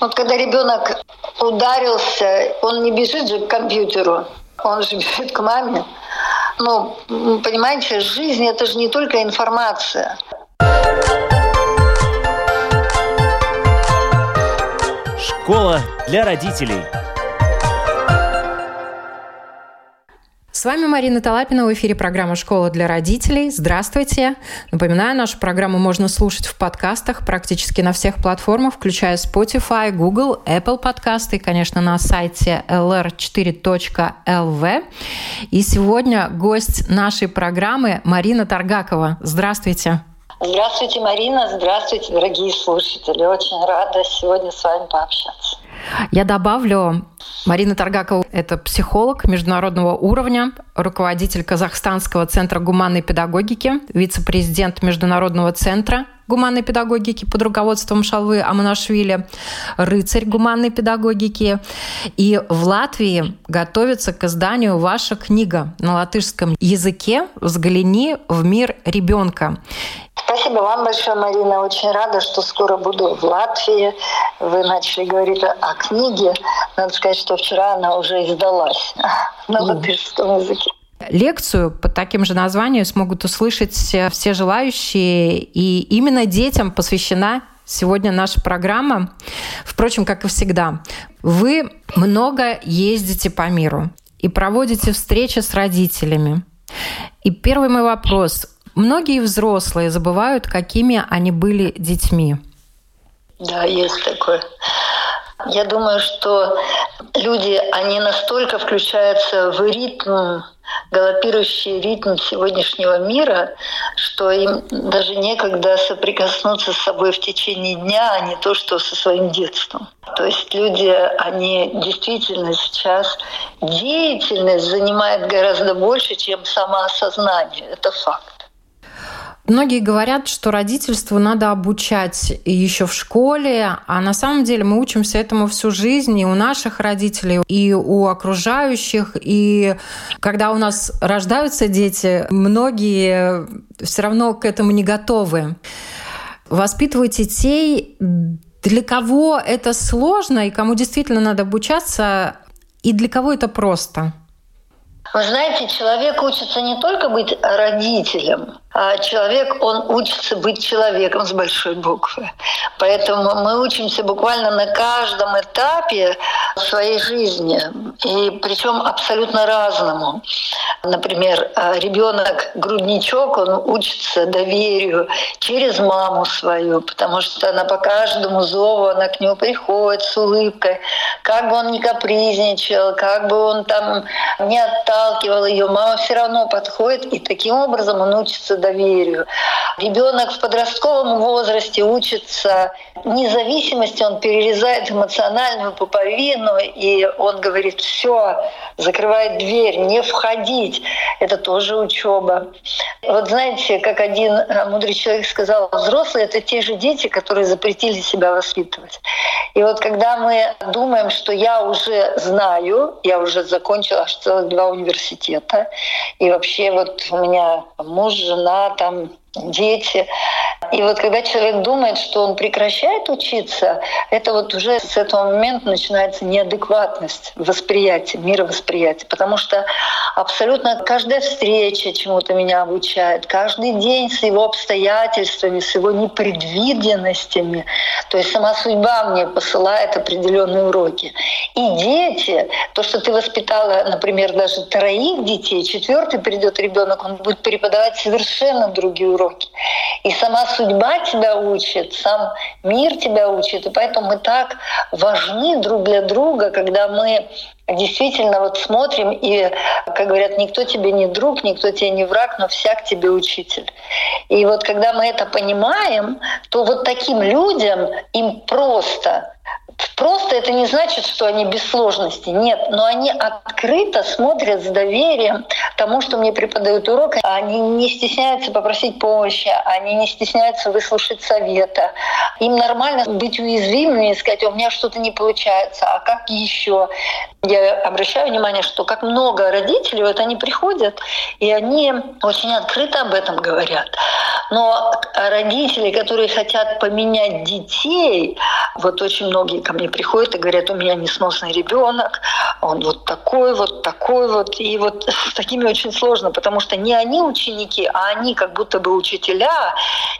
Вот когда ребенок ударился, он не бежит же к компьютеру, он же бежит к маме. Ну, понимаете, жизнь — это же не только информация. Школа для родителей. С вами Марина Талапина. В эфире программа «Школа для родителей». Здравствуйте. Напоминаю, нашу программу можно слушать в подкастах практически на всех платформах, включая Spotify, Google, Apple подкасты и, конечно, на сайте lr4.lv. И сегодня гость нашей программы Марина Таргакова. Здравствуйте. Здравствуйте, Марина. Здравствуйте, дорогие слушатели. Очень рада сегодня с вами пообщаться. Я добавлю, Марина Таргакова – это психолог международного уровня, руководитель Казахстанского центра гуманной педагогики, вице-президент Международного центра гуманной педагогики под руководством Шалвы Монашвили, рыцарь гуманной педагогики. И в Латвии готовится к изданию ваша книга на латышском языке «Взгляни в мир ребенка». Спасибо вам большое, Марина. Очень рада, что скоро буду в Латвии. Вы начали говорить о книге. Надо сказать, что вчера она уже издалась на латышском языке. Лекцию под таким же названием смогут услышать все желающие. И именно детям посвящена сегодня наша программа. Впрочем, как и всегда, вы много ездите по миру и проводите встречи с родителями. И первый мой вопрос – многие взрослые забывают, какими они были детьми. Да, есть такое. Я думаю, что люди, они настолько включаются в ритм, галопирующий ритм сегодняшнего мира, что им даже некогда соприкоснуться с собой в течение дня, а не то, что со своим детством. То есть люди, они действительно сейчас деятельность занимает гораздо больше, чем самоосознание. Это факт. Многие говорят, что родительству надо обучать еще в школе, а на самом деле мы учимся этому всю жизнь и у наших родителей, и у окружающих. И когда у нас рождаются дети, многие все равно к этому не готовы. Воспитывать детей, для кого это сложно и кому действительно надо обучаться, и для кого это просто? Вы знаете, человек учится не только быть родителем, а человек, он учится быть человеком с большой буквы. Поэтому мы учимся буквально на каждом этапе своей жизни, и причем абсолютно разному. Например, ребенок-грудничок, он учится доверию через маму свою, потому что она по каждому зову, она к нему приходит с улыбкой. Как бы он ни капризничал, как бы он там не отталкивал, ее мама все равно подходит, и таким образом он учится доверию. Ребенок в подростковом возрасте учится независимости, он перерезает эмоциональную пуповину, и он говорит: все, закрывает дверь, не входить. Это тоже учеба. Вот знаете, как один мудрый человек сказал: взрослые — это те же дети, которые запретили себя воспитывать. И вот когда мы думаем, что я уже знаю, я уже закончила аж целых 2 университета, и вообще вот у меня муж, жена, там дети. И вот когда человек думает, что он прекращает учиться, это вот уже с этого момента начинается неадекватность восприятия, мировосприятия. Потому что абсолютно каждая встреча чему-то меня обучает, каждый день с его обстоятельствами, с его непредвиденностями. То есть сама судьба мне посылает определенные уроки. И дети, то, что ты воспитала, например, даже 3 детей, 4-й придет ребенок, он будет преподавать совершенно другие уроки. И сама судьба тебя учит, сам мир тебя учит. И поэтому мы так важны друг для друга, когда мы действительно вот смотрим и, как говорят, никто тебе не друг, никто тебе не враг, но всяк тебе учитель. И вот когда мы это понимаем, то вот таким людям им просто... Просто это не значит, что они без сложностей. Нет, но они открыто смотрят с доверием тому, что мне преподают урок. Они не стесняются попросить помощи, они не стесняются выслушать совета. Им нормально быть уязвимыми и сказать: у меня что-то не получается, а как еще? Я обращаю внимание, что как много родителей, вот они приходят, и они очень открыто об этом говорят. Но родители, которые хотят поменять детей, вот очень многие ко мне они приходят и говорят, у меня несносный ребенок, он вот такой. И вот с такими очень сложно, потому что не они ученики, а они как будто бы учителя,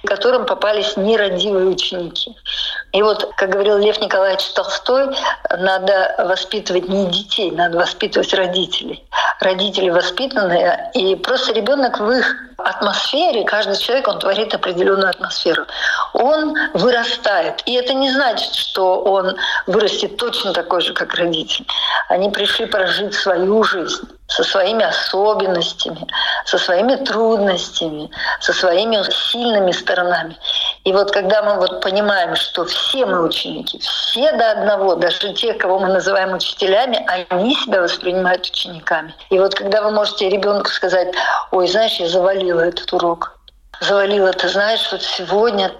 которым попались нерадивые ученики. И вот, как говорил Лев Николаевич Толстой, надо воспитывать не детей, надо воспитывать родителей. Родители воспитанные, и просто ребенок в их атмосфере, каждый человек, он творит определенную атмосферу. Он вырастает. И это не значит, что он вырастет точно такой же, как родитель. Они пришли прожить свою жизнь со своими особенностями, со своими трудностями, со своими сильными сторонами. И вот когда мы понимаем, что все мы ученики, все до одного, даже те, кого мы называем учителями, они себя воспринимают учениками. И вот когда вы можете ребенку сказать, ой, знаешь, я завалила этот урок. Завалила, ты знаешь, сегодня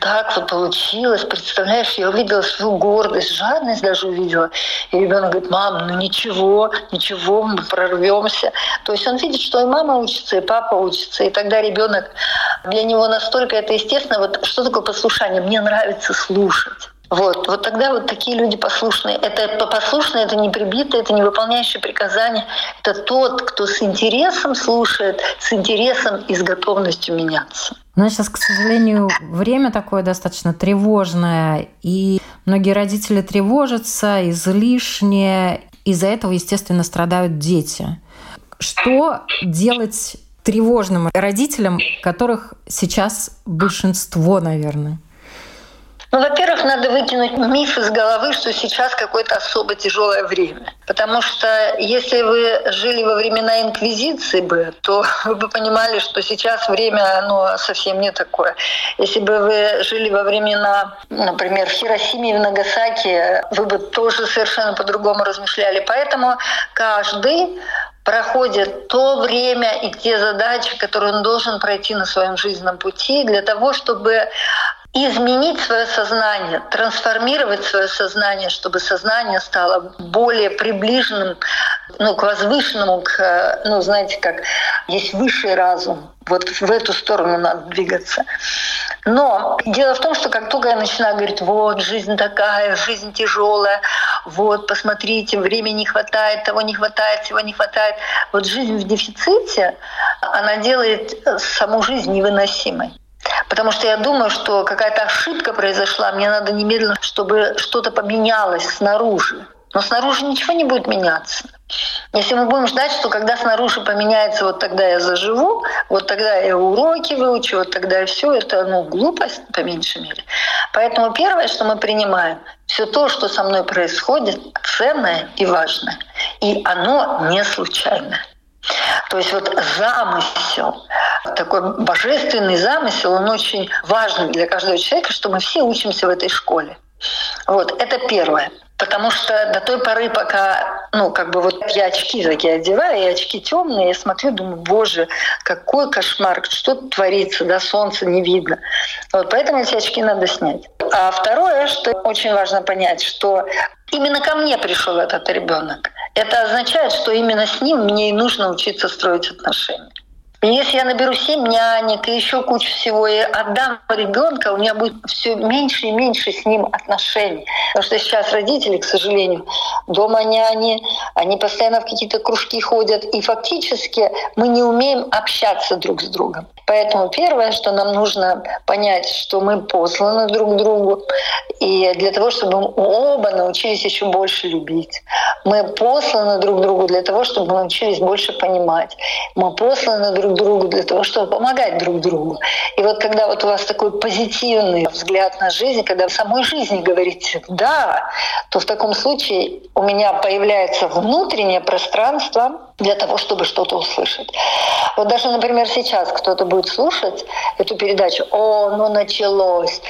так получилось, представляешь, я увидела свою гордость, жадность даже увидела. И ребенок говорит, мам, ничего, мы прорвемся. То есть он видит, что и мама учится, и папа учится. И тогда ребенок, для него настолько это естественно. Что такое послушание? Мне нравится слушать. Тогда такие люди послушные. Это послушные, это не прибитые, это не выполняющие приказания. Это тот, кто с интересом слушает, с интересом и с готовностью меняться. Сейчас, к сожалению, время такое достаточно тревожное, и многие родители тревожатся излишне. Из-за этого, естественно, страдают дети. Что делать тревожным родителям, которых сейчас большинство, наверное? Во-первых, надо выкинуть миф из головы, что сейчас какое-то особо тяжелое время. Потому что если вы жили во времена Инквизиции бы, то вы бы понимали, что сейчас время, совсем не такое. Если бы вы жили во времена, например, в Хиросиме и в Нагасаки, вы бы тоже совершенно по-другому размышляли. Поэтому каждый проходит то время и те задачи, которые он должен пройти на своем жизненном пути для того, чтобы изменить свое сознание, трансформировать свое сознание, чтобы сознание стало более приближенным, к возвышенному, к, есть высший разум. В эту сторону надо двигаться. Но дело в том, что как только я начинаю говорить, жизнь такая, жизнь тяжелая, посмотрите, времени не хватает, того не хватает, всего не хватает. Жизнь в дефиците, она делает саму жизнь невыносимой. Потому что я думаю, что какая-то ошибка произошла, мне надо немедленно, чтобы что-то поменялось снаружи. Но снаружи ничего не будет меняться. Если мы будем ждать, что когда снаружи поменяется, тогда я заживу, тогда я уроки выучу, тогда все, это глупость по меньшей мере. Поэтому первое, что мы принимаем, все то, что со мной происходит, ценное и важное. И оно не случайное. То есть замысел, такой божественный замысел, он очень важен для каждого человека, что мы все учимся в этой школе. Это первое. Потому что до той поры, пока, я очки такие одеваю, и очки темные, я смотрю, думаю, боже, какой кошмар, что творится, солнца не видно. Поэтому эти очки надо снять. А второе, что очень важно понять, что именно ко мне пришел этот ребенок. Это означает, что именно с ним мне и нужно учиться строить отношения. И если я наберу 7 нянек и еще кучу всего, и отдам ребенка, у меня будет все меньше и меньше с ним отношений. Потому что сейчас родители, к сожалению, дома няни, они постоянно в какие-то кружки ходят, и фактически мы не умеем общаться друг с другом. Поэтому первое, что нам нужно понять, что мы посланы друг другу, и для того, чтобы мы оба научились еще больше любить. Мы посланы друг другу для того, чтобы мы научились больше понимать. Мы посланы друг другу для того, чтобы помогать друг другу. И когда у вас такой позитивный взгляд на жизнь, когда в самой жизни говорите «да», то в таком случае у меня появляется внутреннее пространство для того, чтобы что-то услышать. Даже, например, сейчас кто-то будет слушать эту передачу «О, началось».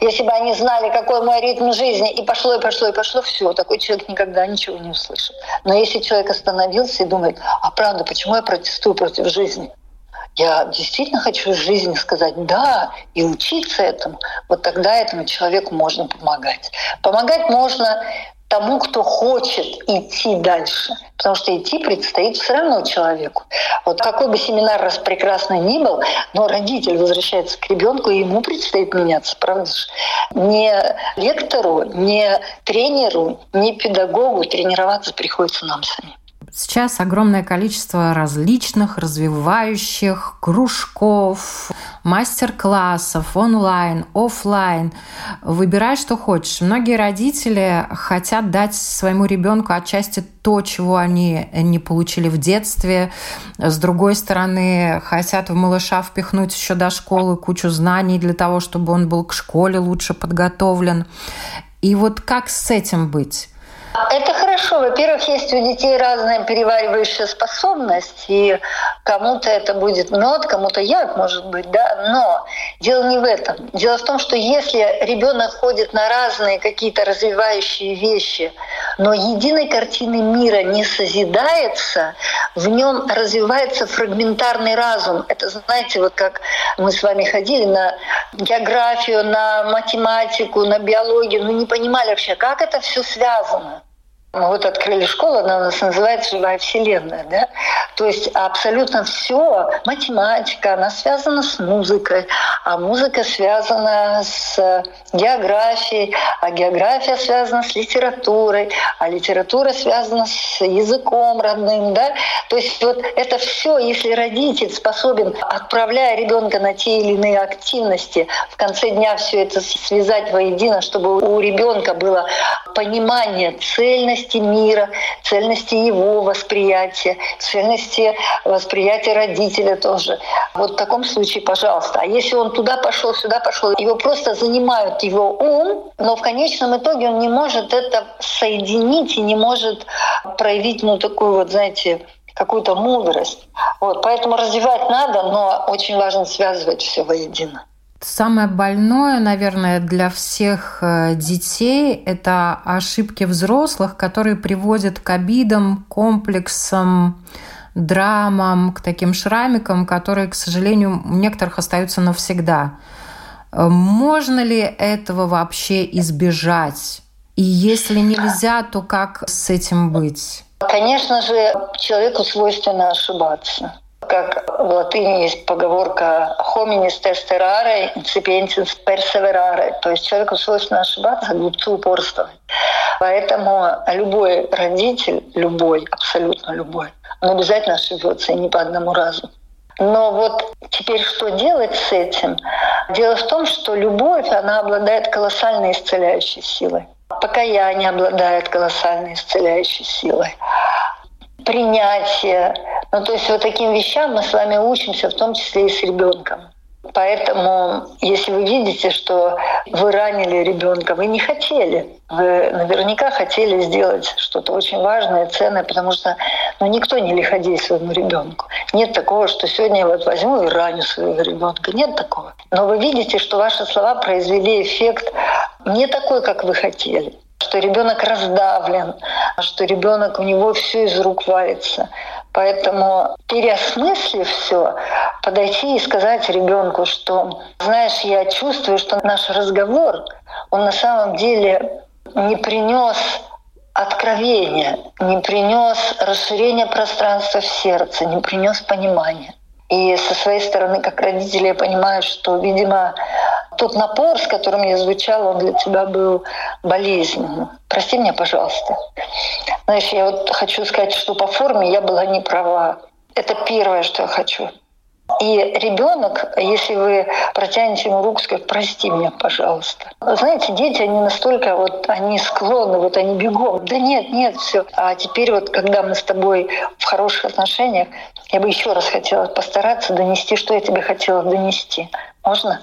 Если бы они знали, какой мой ритм жизни, и пошло, и пошло, и пошло, все, такой человек никогда ничего не услышит. Но если человек остановился и думает «А правда, почему я протестую против жизни? Я действительно хочу жизни сказать «да» и учиться этому», тогда этому человеку можно помогать. Помогать можно тому, кто хочет идти дальше. Потому что идти предстоит все равно человеку. Вот какой бы семинар раз прекрасный ни был, но родитель возвращается к ребенку, и ему предстоит меняться, правда же? Не лектору, не тренеру, не педагогу тренироваться приходится нам самим. Сейчас огромное количество различных развивающих кружков, мастер-классов онлайн, офлайн. Выбирай, что хочешь. Многие родители хотят дать своему ребенку отчасти то, чего они не получили в детстве. С другой стороны, хотят в малыша впихнуть еще до школы кучу знаний для того, чтобы он был к школе лучше подготовлен. И вот как с этим быть? Это хорошо. Во-первых, есть у детей разная переваривающая способность, и кому-то это будет мед, кому-то яд, может быть, да. Но дело не в этом. Дело в том, что если ребенок ходит на разные какие-то развивающие вещи, но единой картины мира не созидается, в нем развивается фрагментарный разум. Это, знаете, вот как мы с вами ходили на географию, на математику, на биологию, но не понимали вообще, как это все связано. Мы вот открыли школу, она у нас называется «Живая Вселенная». Да? То есть абсолютно все, математика, она связана с музыкой, а музыка связана с географией, а география связана с литературой, а литература связана с языком родным. Да? То есть вот это все, если родитель способен, отправляя ребенка на те или иные активности, в конце дня все это связать воедино, чтобы у ребенка было понимание цельности мира, цельности его восприятия, цельности восприятия родителя тоже. Вот в таком случае, пожалуйста. А если он туда пошел, сюда пошел, его просто занимают его ум, но в конечном итоге он не может это соединить и не может проявить, ну, такую вот, знаете, какую-то мудрость. Вот. Поэтому развивать надо, но очень важно связывать все воедино. Самое больное, наверное, для всех детей – это ошибки взрослых, которые приводят к обидам, комплексам, драмам, к таким шрамикам, которые, к сожалению, у некоторых остаются навсегда. Можно ли этого вообще избежать? И если нельзя, то как с этим быть? Конечно же, человеку свойственно ошибаться. Как в латыни есть поговорка «hominis tesserare, incipientis perseverare», то есть человеку свойственно ошибаться, глупцу упорствовать. Поэтому любой родитель, любой, абсолютно любой, он обязательно ошибется, и не по одному разу. Но вот теперь что делать с этим? Дело в том, что любовь, она обладает колоссальной исцеляющей силой. Покаяние обладает колоссальной исцеляющей силой. Принятие. Ну, то есть вот таким вещам мы с вами учимся, в том числе и с ребенком. Поэтому, если вы видите, что вы ранили ребенка, вы не хотели, вы наверняка хотели сделать что-то очень важное, ценное, потому что никто не лиходей своему ребенку. Нет такого, что сегодня я вот возьму и раню своего ребенка. Нет такого. Но вы видите, что ваши слова произвели эффект не такой, как вы хотели. Что ребенок раздавлен, что ребенок, у него все из рук валится. Поэтому, переосмыслив все, подойти и сказать ребенку, что, знаешь, я чувствую, что наш разговор, он на самом деле не принес откровения, не принес расширения пространства в сердце, не принес понимания. И со своей стороны, как родители, я понимаю, что, видимо, тот напор, с которым я звучала, он для тебя был болезненным. Прости меня, пожалуйста. Знаешь, я вот хочу сказать, что по форме я была не права. Это первое, что я хочу. И ребенок, если вы протянете ему руку, скажет: прости меня, пожалуйста. Знаете, дети, они настолько вот, они склонны, вот они бегом. Да нет, нет, все. А теперь вот, когда мы с тобой в хороших отношениях, я бы еще раз хотела постараться донести, что я тебе хотела донести. Можно?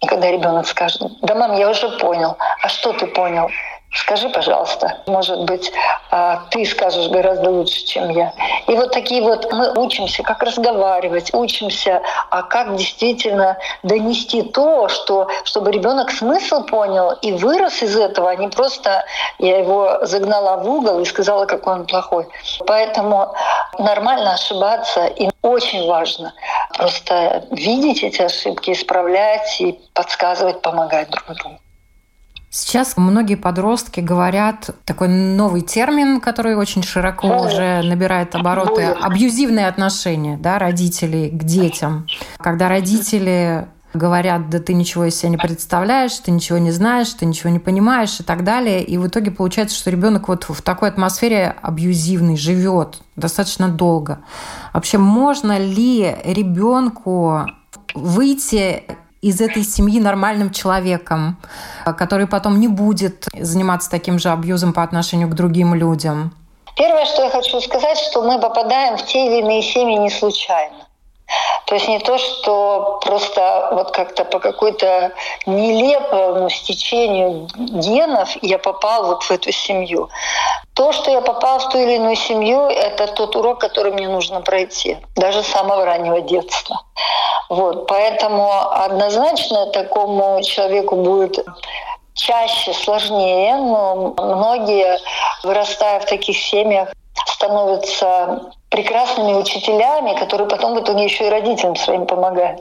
И когда ребенок скажет: да, мам, я уже понял. А что ты понял? Скажи, пожалуйста. Может быть, ты скажешь гораздо лучше, чем я. И вот такие вот мы учимся, как разговаривать, учимся, а как действительно донести то, что, чтобы ребенок смысл понял и вырос из этого, а не просто я его загнала в угол и сказала, какой он плохой. Поэтому нормально ошибаться, и очень важно просто видеть эти ошибки, исправлять и подсказывать, помогать друг другу. Сейчас многие подростки говорят такой новый термин, который очень широко уже набирает обороты, абьюзивные отношения, да, родителей к детям. Когда родители говорят, да ты ничего из себя не представляешь, ты ничего не знаешь, ты ничего не понимаешь и так далее. И в итоге получается, что ребенок вот в такой атмосфере абьюзивной живет достаточно долго. Вообще, можно ли ребенку выйти из этой семьи нормальным человеком, который потом не будет заниматься таким же абьюзом по отношению к другим людям? Первое, что я хочу сказать, что мы попадаем в те или иные семьи не случайно. То есть не то, что просто вот как-то по какой-то нелепому стечению генов я попал вот в эту семью. То, что я попал в ту или иную семью, это тот урок, который мне нужно пройти, даже с самого раннего детства. Вот. Поэтому однозначно такому человеку будет чаще сложнее, но многие, вырастая в таких семьях, становятся прекрасными учителями, которые потом в итоге еще и родителям своим помогают.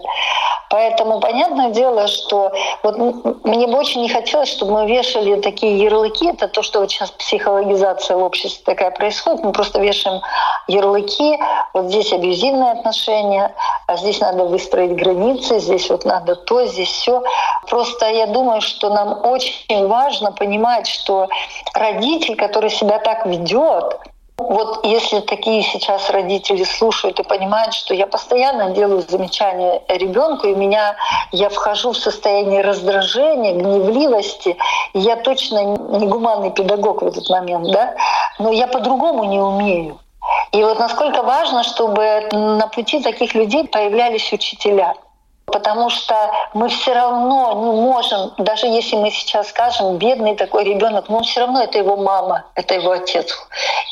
Поэтому понятное дело, что вот мне бы очень не хотелось, чтобы мы вешали такие ярлыки. Это то, что вот сейчас психологизация в обществе такая происходит. Мы просто вешаем ярлыки. Вот здесь абьюзивные отношения, а здесь надо выстроить границы, здесь вот надо то, здесь все. Просто я думаю, что нам очень важно понимать, что родитель, который себя так ведет, вот если такие сейчас родители слушают и понимают, что я постоянно делаю замечания ребенку, и я вхожу в состояние раздражения, гневливости, и я точно не гуманный педагог в этот момент, да? Но я по-другому не умею. И вот насколько важно, чтобы на пути таких людей появлялись учителя. Потому что мы все равно не можем, даже если мы сейчас скажем, бедный такой ребенок, но все равно это его мама, это его отец.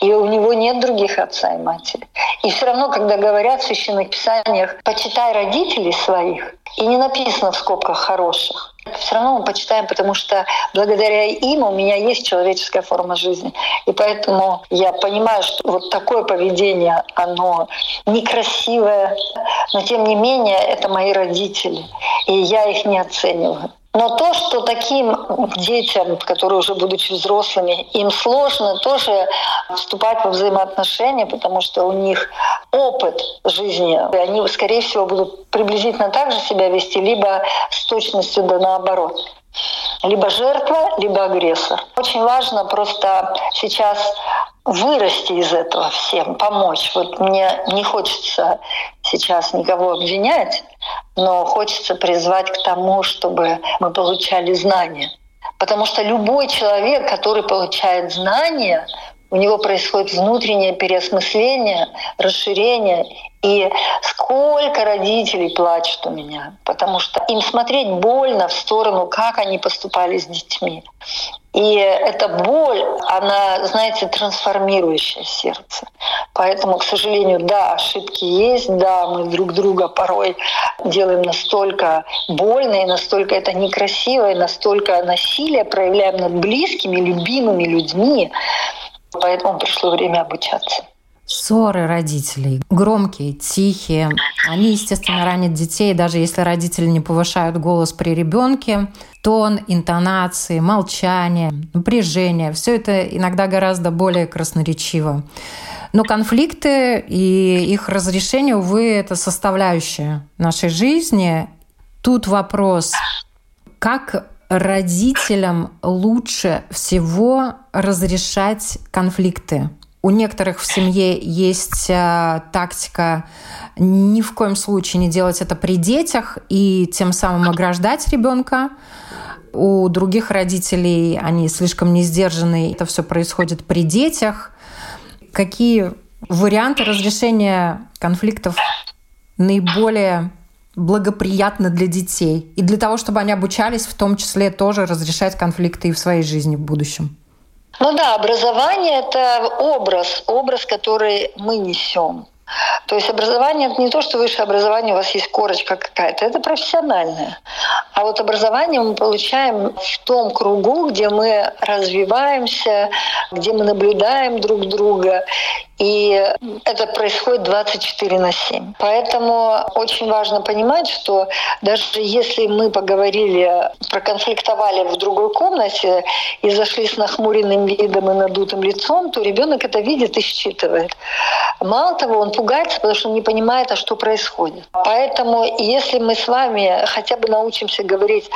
И у него нет других отца и матери. И все равно, когда говорят в священных писаниях, почитай родителей своих, и не написано в скобках хороших. Все равно мы почитаем, потому что благодаря им у меня есть человеческая форма жизни. И поэтому я понимаю, что вот такое поведение, оно некрасивое, но тем не менее это мои родители, и я их не оцениваю. Но то, что таким детям, которые уже будучи взрослыми, им сложно тоже вступать во взаимоотношения, потому что у них опыт жизни, и они, скорее всего, будут приблизительно так же себя вести, либо с точностью да наоборот. Либо жертва, либо агрессор. Очень важно просто сейчас вырасти из этого всем, помочь. Вот мне не хочется сейчас никого обвинять, но хочется призвать к тому, чтобы мы получали знания. Потому что любой человек, который получает знания, у него происходит внутреннее переосмысление, расширение. И сколько родителей плачут у меня, потому что им смотреть больно в сторону, как они поступали с детьми. И эта боль, она, знаете, трансформирующая сердце. Поэтому, к сожалению, да, ошибки есть, да, мы друг друга порой делаем настолько больно, и настолько это некрасиво, и настолько насилие проявляем над близкими, любимыми людьми. Поэтому пришло время обучаться. Ссоры родителей. Громкие, тихие. Они, естественно, ранят детей. Даже если родители не повышают голос при ребенке, тон, интонации, молчание, напряжение. Все это иногда гораздо более красноречиво. Но конфликты и их разрешение, увы, это составляющая нашей жизни. Тут вопрос, как родителям лучше всего разрешать конфликты? У некоторых в семье есть тактика ни в коем случае не делать это при детях и тем самым ограждать ребенка. У других родителей они слишком не сдержаны, это все происходит при детях. Какие варианты разрешения конфликтов наиболее благоприятны для детей? И для того, чтобы они обучались в том числе тоже разрешать конфликты и в своей жизни в будущем? Ну да, образование — это образ, который мы несем. То есть образование — это не то, что высшее образование, у вас есть корочка какая-то, это профессиональное. А вот образование мы получаем в том кругу, где мы развиваемся, где мы наблюдаем друг друга. И это происходит 24/7. Поэтому очень важно понимать, что даже если мы поговорили, проконфликтовали в другой комнате и зашли с нахмуренным видом и надутым лицом, то ребенок это видит и считывает. Мало того, он пугается, потому что он не понимает, а что происходит. Поэтому если мы с вами хотя бы научимся говорить: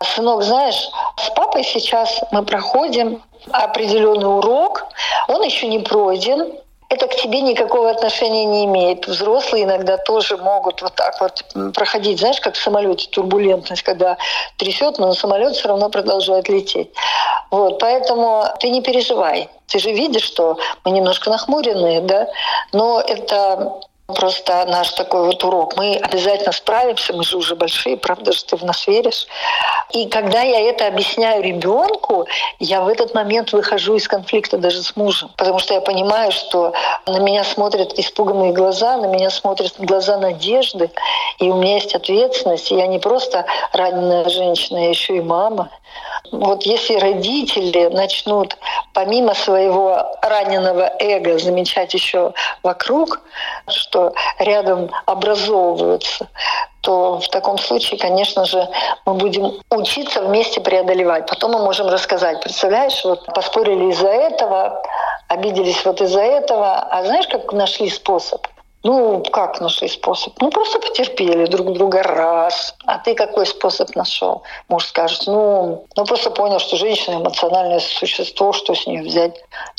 «Сынок, знаешь, с папой сейчас мы проходим определенный урок, он еще не пройден, это к тебе никакого отношения не имеет». Взрослые иногда тоже могут вот так вот проходить, знаешь, как в самолете турбулентность, когда трясет, но самолет все равно продолжает лететь. Вот, поэтому ты не переживай. Ты же видишь, что мы немножко нахмуренные, да? Но это просто наш такой вот урок. Мы обязательно справимся, мы же уже большие, правда же, ты в нас веришь. И когда я это объясняю ребенку, я в этот момент выхожу из конфликта даже с мужем, потому что я понимаю, что на меня смотрят испуганные глаза, на меня смотрят глаза надежды, и у меня есть ответственность. Я не просто раненая женщина, я еще и мама. Вот если родители начнут помимо своего раненого эго замечать еще вокруг, что рядом образовываются, то в таком случае, конечно же, мы будем учиться вместе преодолевать. Потом мы можем рассказать: представляешь, вот поспорили из-за этого, обиделись вот из-за этого, а знаешь, как нашли способ? Ну, как нашли способ? Ну, просто потерпели друг друга раз. А ты какой способ нашел? Муж скажет: ну, просто понял, что женщина эмоциональное существо, что с нее взять?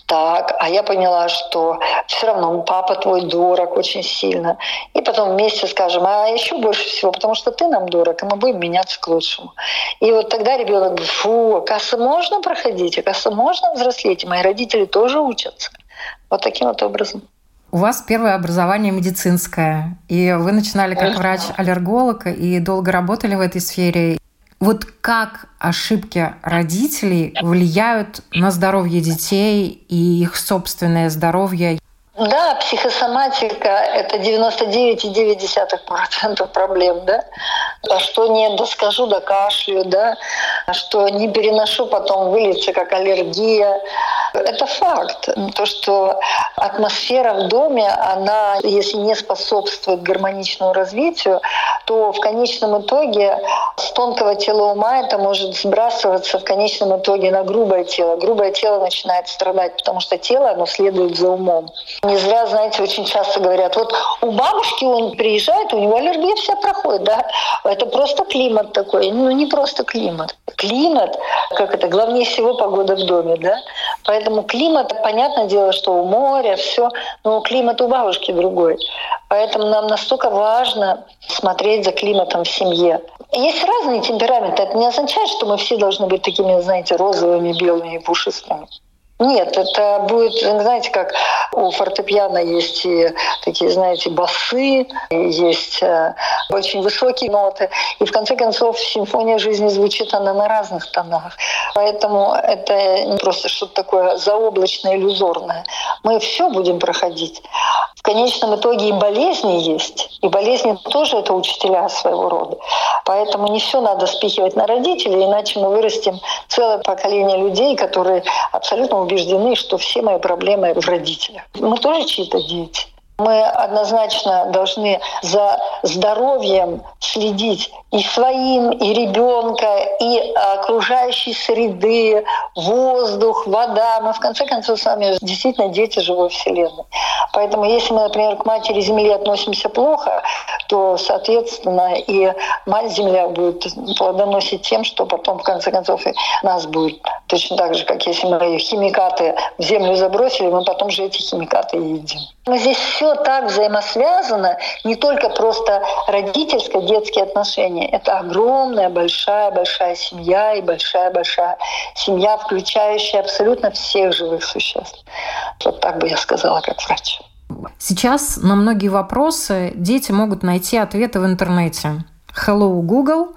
Так, а я поняла, что все равно папа твой дорог очень сильно. И потом вместе скажем: а еще больше всего, потому что ты нам дорог, и мы будем меняться к лучшему. И вот тогда ребенок говорит: фу, оказывается, можно проходить, оказывается, можно взрослеть, и мои родители тоже учатся. Вот таким вот образом. У вас первое образование медицинское, и вы начинали как врач-аллерголог, и долго работали в этой сфере. Вот как ошибки родителей влияют на здоровье детей и их собственное здоровье? Да, психосоматика — это 99,9% проблем, да. Что не доскажу, докашлю, да, что не переношу, потом выльется как аллергия. Это факт. То, что атмосфера в доме, она, если не способствует гармоничному развитию, то в конечном итоге с тонкого тела ума это может сбрасываться в конечном итоге на грубое тело. Грубое тело начинает страдать, потому что тело, оно следует за умом. Не зря, знаете, очень часто говорят: вот у бабушки он приезжает, у него аллергия вся проходит, да? Это просто климат такой. Ну, не просто климат. Климат, как это, главнее всего погода в доме, да? Поэтому климат, понятное дело, что у моря все, но климат у бабушки другой. Поэтому нам настолько важно смотреть за климатом в семье. Есть разные темпераменты. Это не означает, что мы все должны быть такими, знаете, розовыми, белыми и пушистыми. Нет, это будет, знаете, как у фортепиано есть и такие, знаете, басы, есть очень высокие ноты. И в конце концов симфония жизни звучит она на разных тонах. Поэтому это не просто что-то такое заоблачное, иллюзорное. Мы все будем проходить. В конечном итоге и болезни есть. И болезни тоже это учителя своего рода. Поэтому не все надо спихивать на родителей, иначе мы вырастим целое поколение людей, которые абсолютно убеждены, что все мои проблемы в родителях. Мы тоже чьи-то дети. Мы однозначно должны за здоровьем следить и своим, и ребенка, и окружающей среды, воздух, вода. Мы, в конце концов, с вами действительно дети живой Вселенной. Поэтому если мы, например, к матери Земле относимся плохо, то, соответственно, и мать Земля будет плодоносить тем, что потом, в конце концов, и нас будет. Точно так же, как если мы химикаты в землю забросили, мы потом же эти химикаты и едим. Но здесь все так взаимосвязано, не только просто родительско-детские отношения. Это огромная, большая-большая семья и большая-большая семья, включающая абсолютно всех живых существ. Вот так бы я сказала, как врач. Сейчас на многие вопросы дети могут найти ответы в интернете. Hello, Google,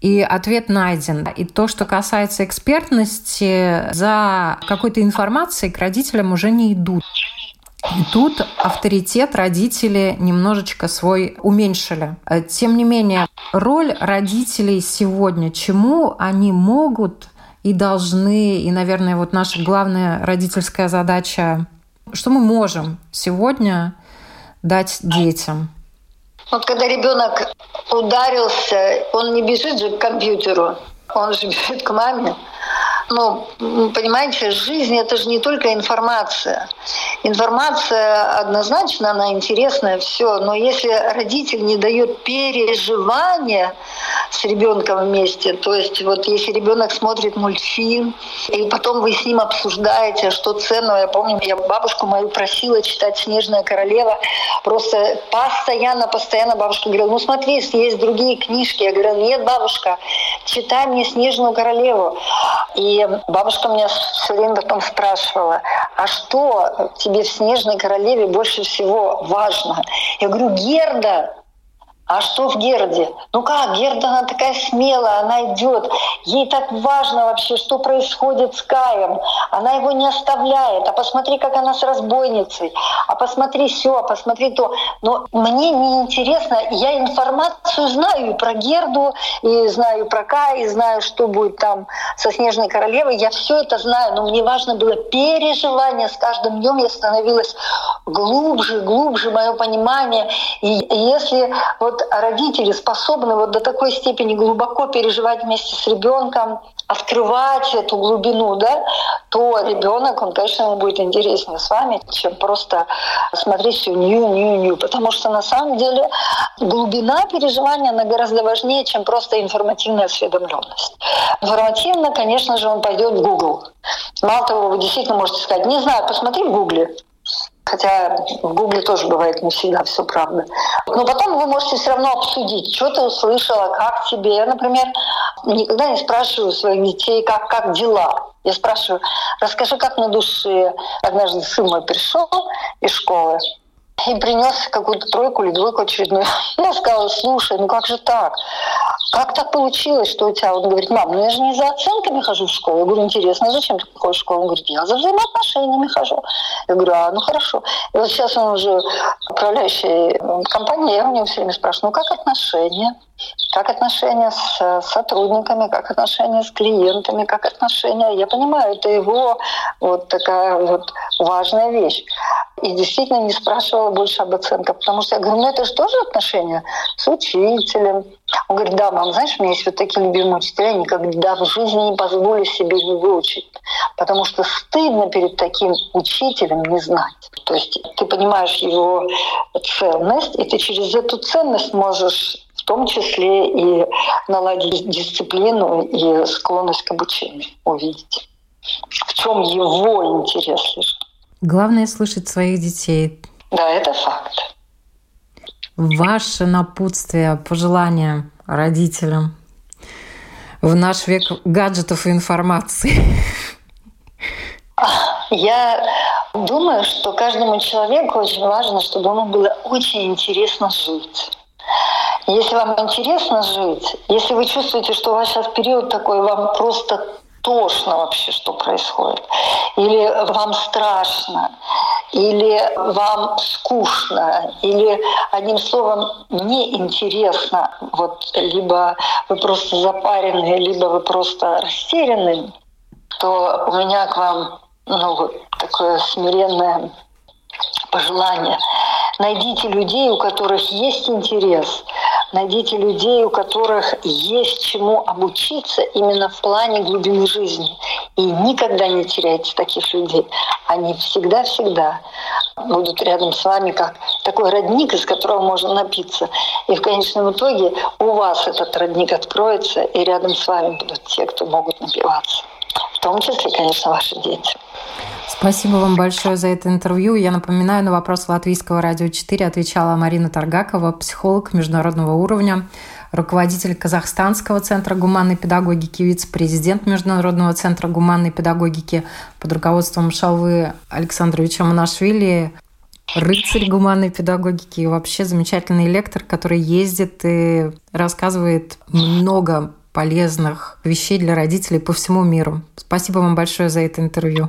и ответ найден. И то, что касается экспертности, за какой-то информацией к родителям уже не идут. И тут авторитет родители немножечко свой уменьшили. Тем не менее, роль родителей сегодня, чему они могут и должны, и, наверное, вот наша главная родительская задача, что мы можем сегодня дать детям. Вот когда ребенок ударился, он не бежит же к компьютеру, он же бежит к маме. Ну, понимаете, жизнь — это же не только информация. Информация однозначно, она интересная, все. Но если родитель не дает переживания с ребенком вместе, то есть вот если ребенок смотрит мультфильм, и потом вы с ним обсуждаете, что ценного. Я помню, я бабушку мою просила читать «Снежная королева». Просто постоянно бабушка говорила: ну смотри, есть другие книжки. Я говорила: нет, бабушка, читай мне «Снежную королеву». И бабушка меня все время потом спрашивала: а что тебе в «Снежной королеве» больше всего важно? Я говорю: Герда. А что в Герде? Ну как, Герда, она такая смелая, она идет. Ей так важно вообще, что происходит с Каем. Она его не оставляет. А посмотри, как она с разбойницей. А посмотри все, а посмотри то. Но мне неинтересно. Я информацию знаю и про Герду, и знаю про Кая, и знаю, что будет там со «Снежной королевой». Я все это знаю, но мне важно было переживание. С каждым днем я становилась глубже, мое понимание. И если вот родители способны вот до такой степени глубоко переживать вместе с ребенком, открывать эту глубину, да, то ребенок, он, конечно, ему будет интереснее с вами, чем просто смотреть все нью. Потому что на самом деле глубина переживания, она гораздо важнее, чем просто информативная осведомленность. Информативно, конечно же, он пойдет в Google. Мало того, вы действительно можете сказать: не знаю, посмотри в Гугле. Хотя в Гугле тоже бывает не всегда все правда. Но потом вы можете все равно обсудить, что ты услышала, как тебе. Я, например, никогда не спрашиваю своих детей, как дела. Я спрашиваю: расскажи, как на душе. Однажды сын мой пришел из школы и принес какую-то 3 или 2 очередную. Я сказала: слушай, ну как же так? Как так получилось, что у тебя... Он говорит: мам, ну я же не за оценками хожу в школу. Я говорю: интересно, зачем ты ходишь в школу? Он говорит: я за взаимоотношениями хожу. Я говорю: а, ну хорошо. И вот сейчас он уже управляющий компанией, я у него все время спрашиваю: ну как отношения? Как отношения с сотрудниками, как отношения с клиентами, как отношения... Я понимаю, это его вот такая вот важная вещь. И действительно не спрашивала больше об оценках, потому что я говорю: ну это же тоже отношения с учителем. Он говорит: да, мам, знаешь, у меня есть вот такие любимые учителя, я никогда в жизни не позволю себе не выучить, потому что стыдно перед таким учителем не знать. То есть ты понимаешь его ценность, и ты через эту ценность можешь в том числе и наладить дисциплину и склонность к обучению, увидеть, в чем его интерес лежит. Главное — слышать своих детей. Да, это факт. Ваше напутствие, пожелания родителям в наш век гаджетов и информации? Я думаю, что каждому человеку очень важно, чтобы ему было очень интересно жить. Если вам интересно жить, если вы чувствуете, что у вас сейчас период такой, вам просто тошно вообще, что происходит, или вам страшно, или вам скучно, или, одним словом, неинтересно, вот, либо вы просто запарены, либо вы просто растеряны, то у меня к вам такое смиренное пожелание. Найдите людей, у которых есть интерес. Найдите людей, у которых есть чему обучиться именно в плане глубины жизни. И никогда не теряйте таких людей. Они всегда-всегда будут рядом с вами, как такой родник, из которого можно напиться. И в конечном итоге у вас этот родник откроется, и рядом с вами будут те, кто могут напиваться. В том числе, конечно, ваши дети. Спасибо вам большое за это интервью. Я напоминаю, на вопрос Латвийского радио 4 отвечала Марина Таргакова, психолог международного уровня, руководитель Казахстанского центра гуманной педагогики, вице-президент Международного центра гуманной педагогики под руководством Шалвы Александровича Монашвили, рыцарь гуманной педагогики и вообще замечательный лектор, который ездит и рассказывает много полезных вещей для родителей по всему миру. Спасибо вам большое за это интервью.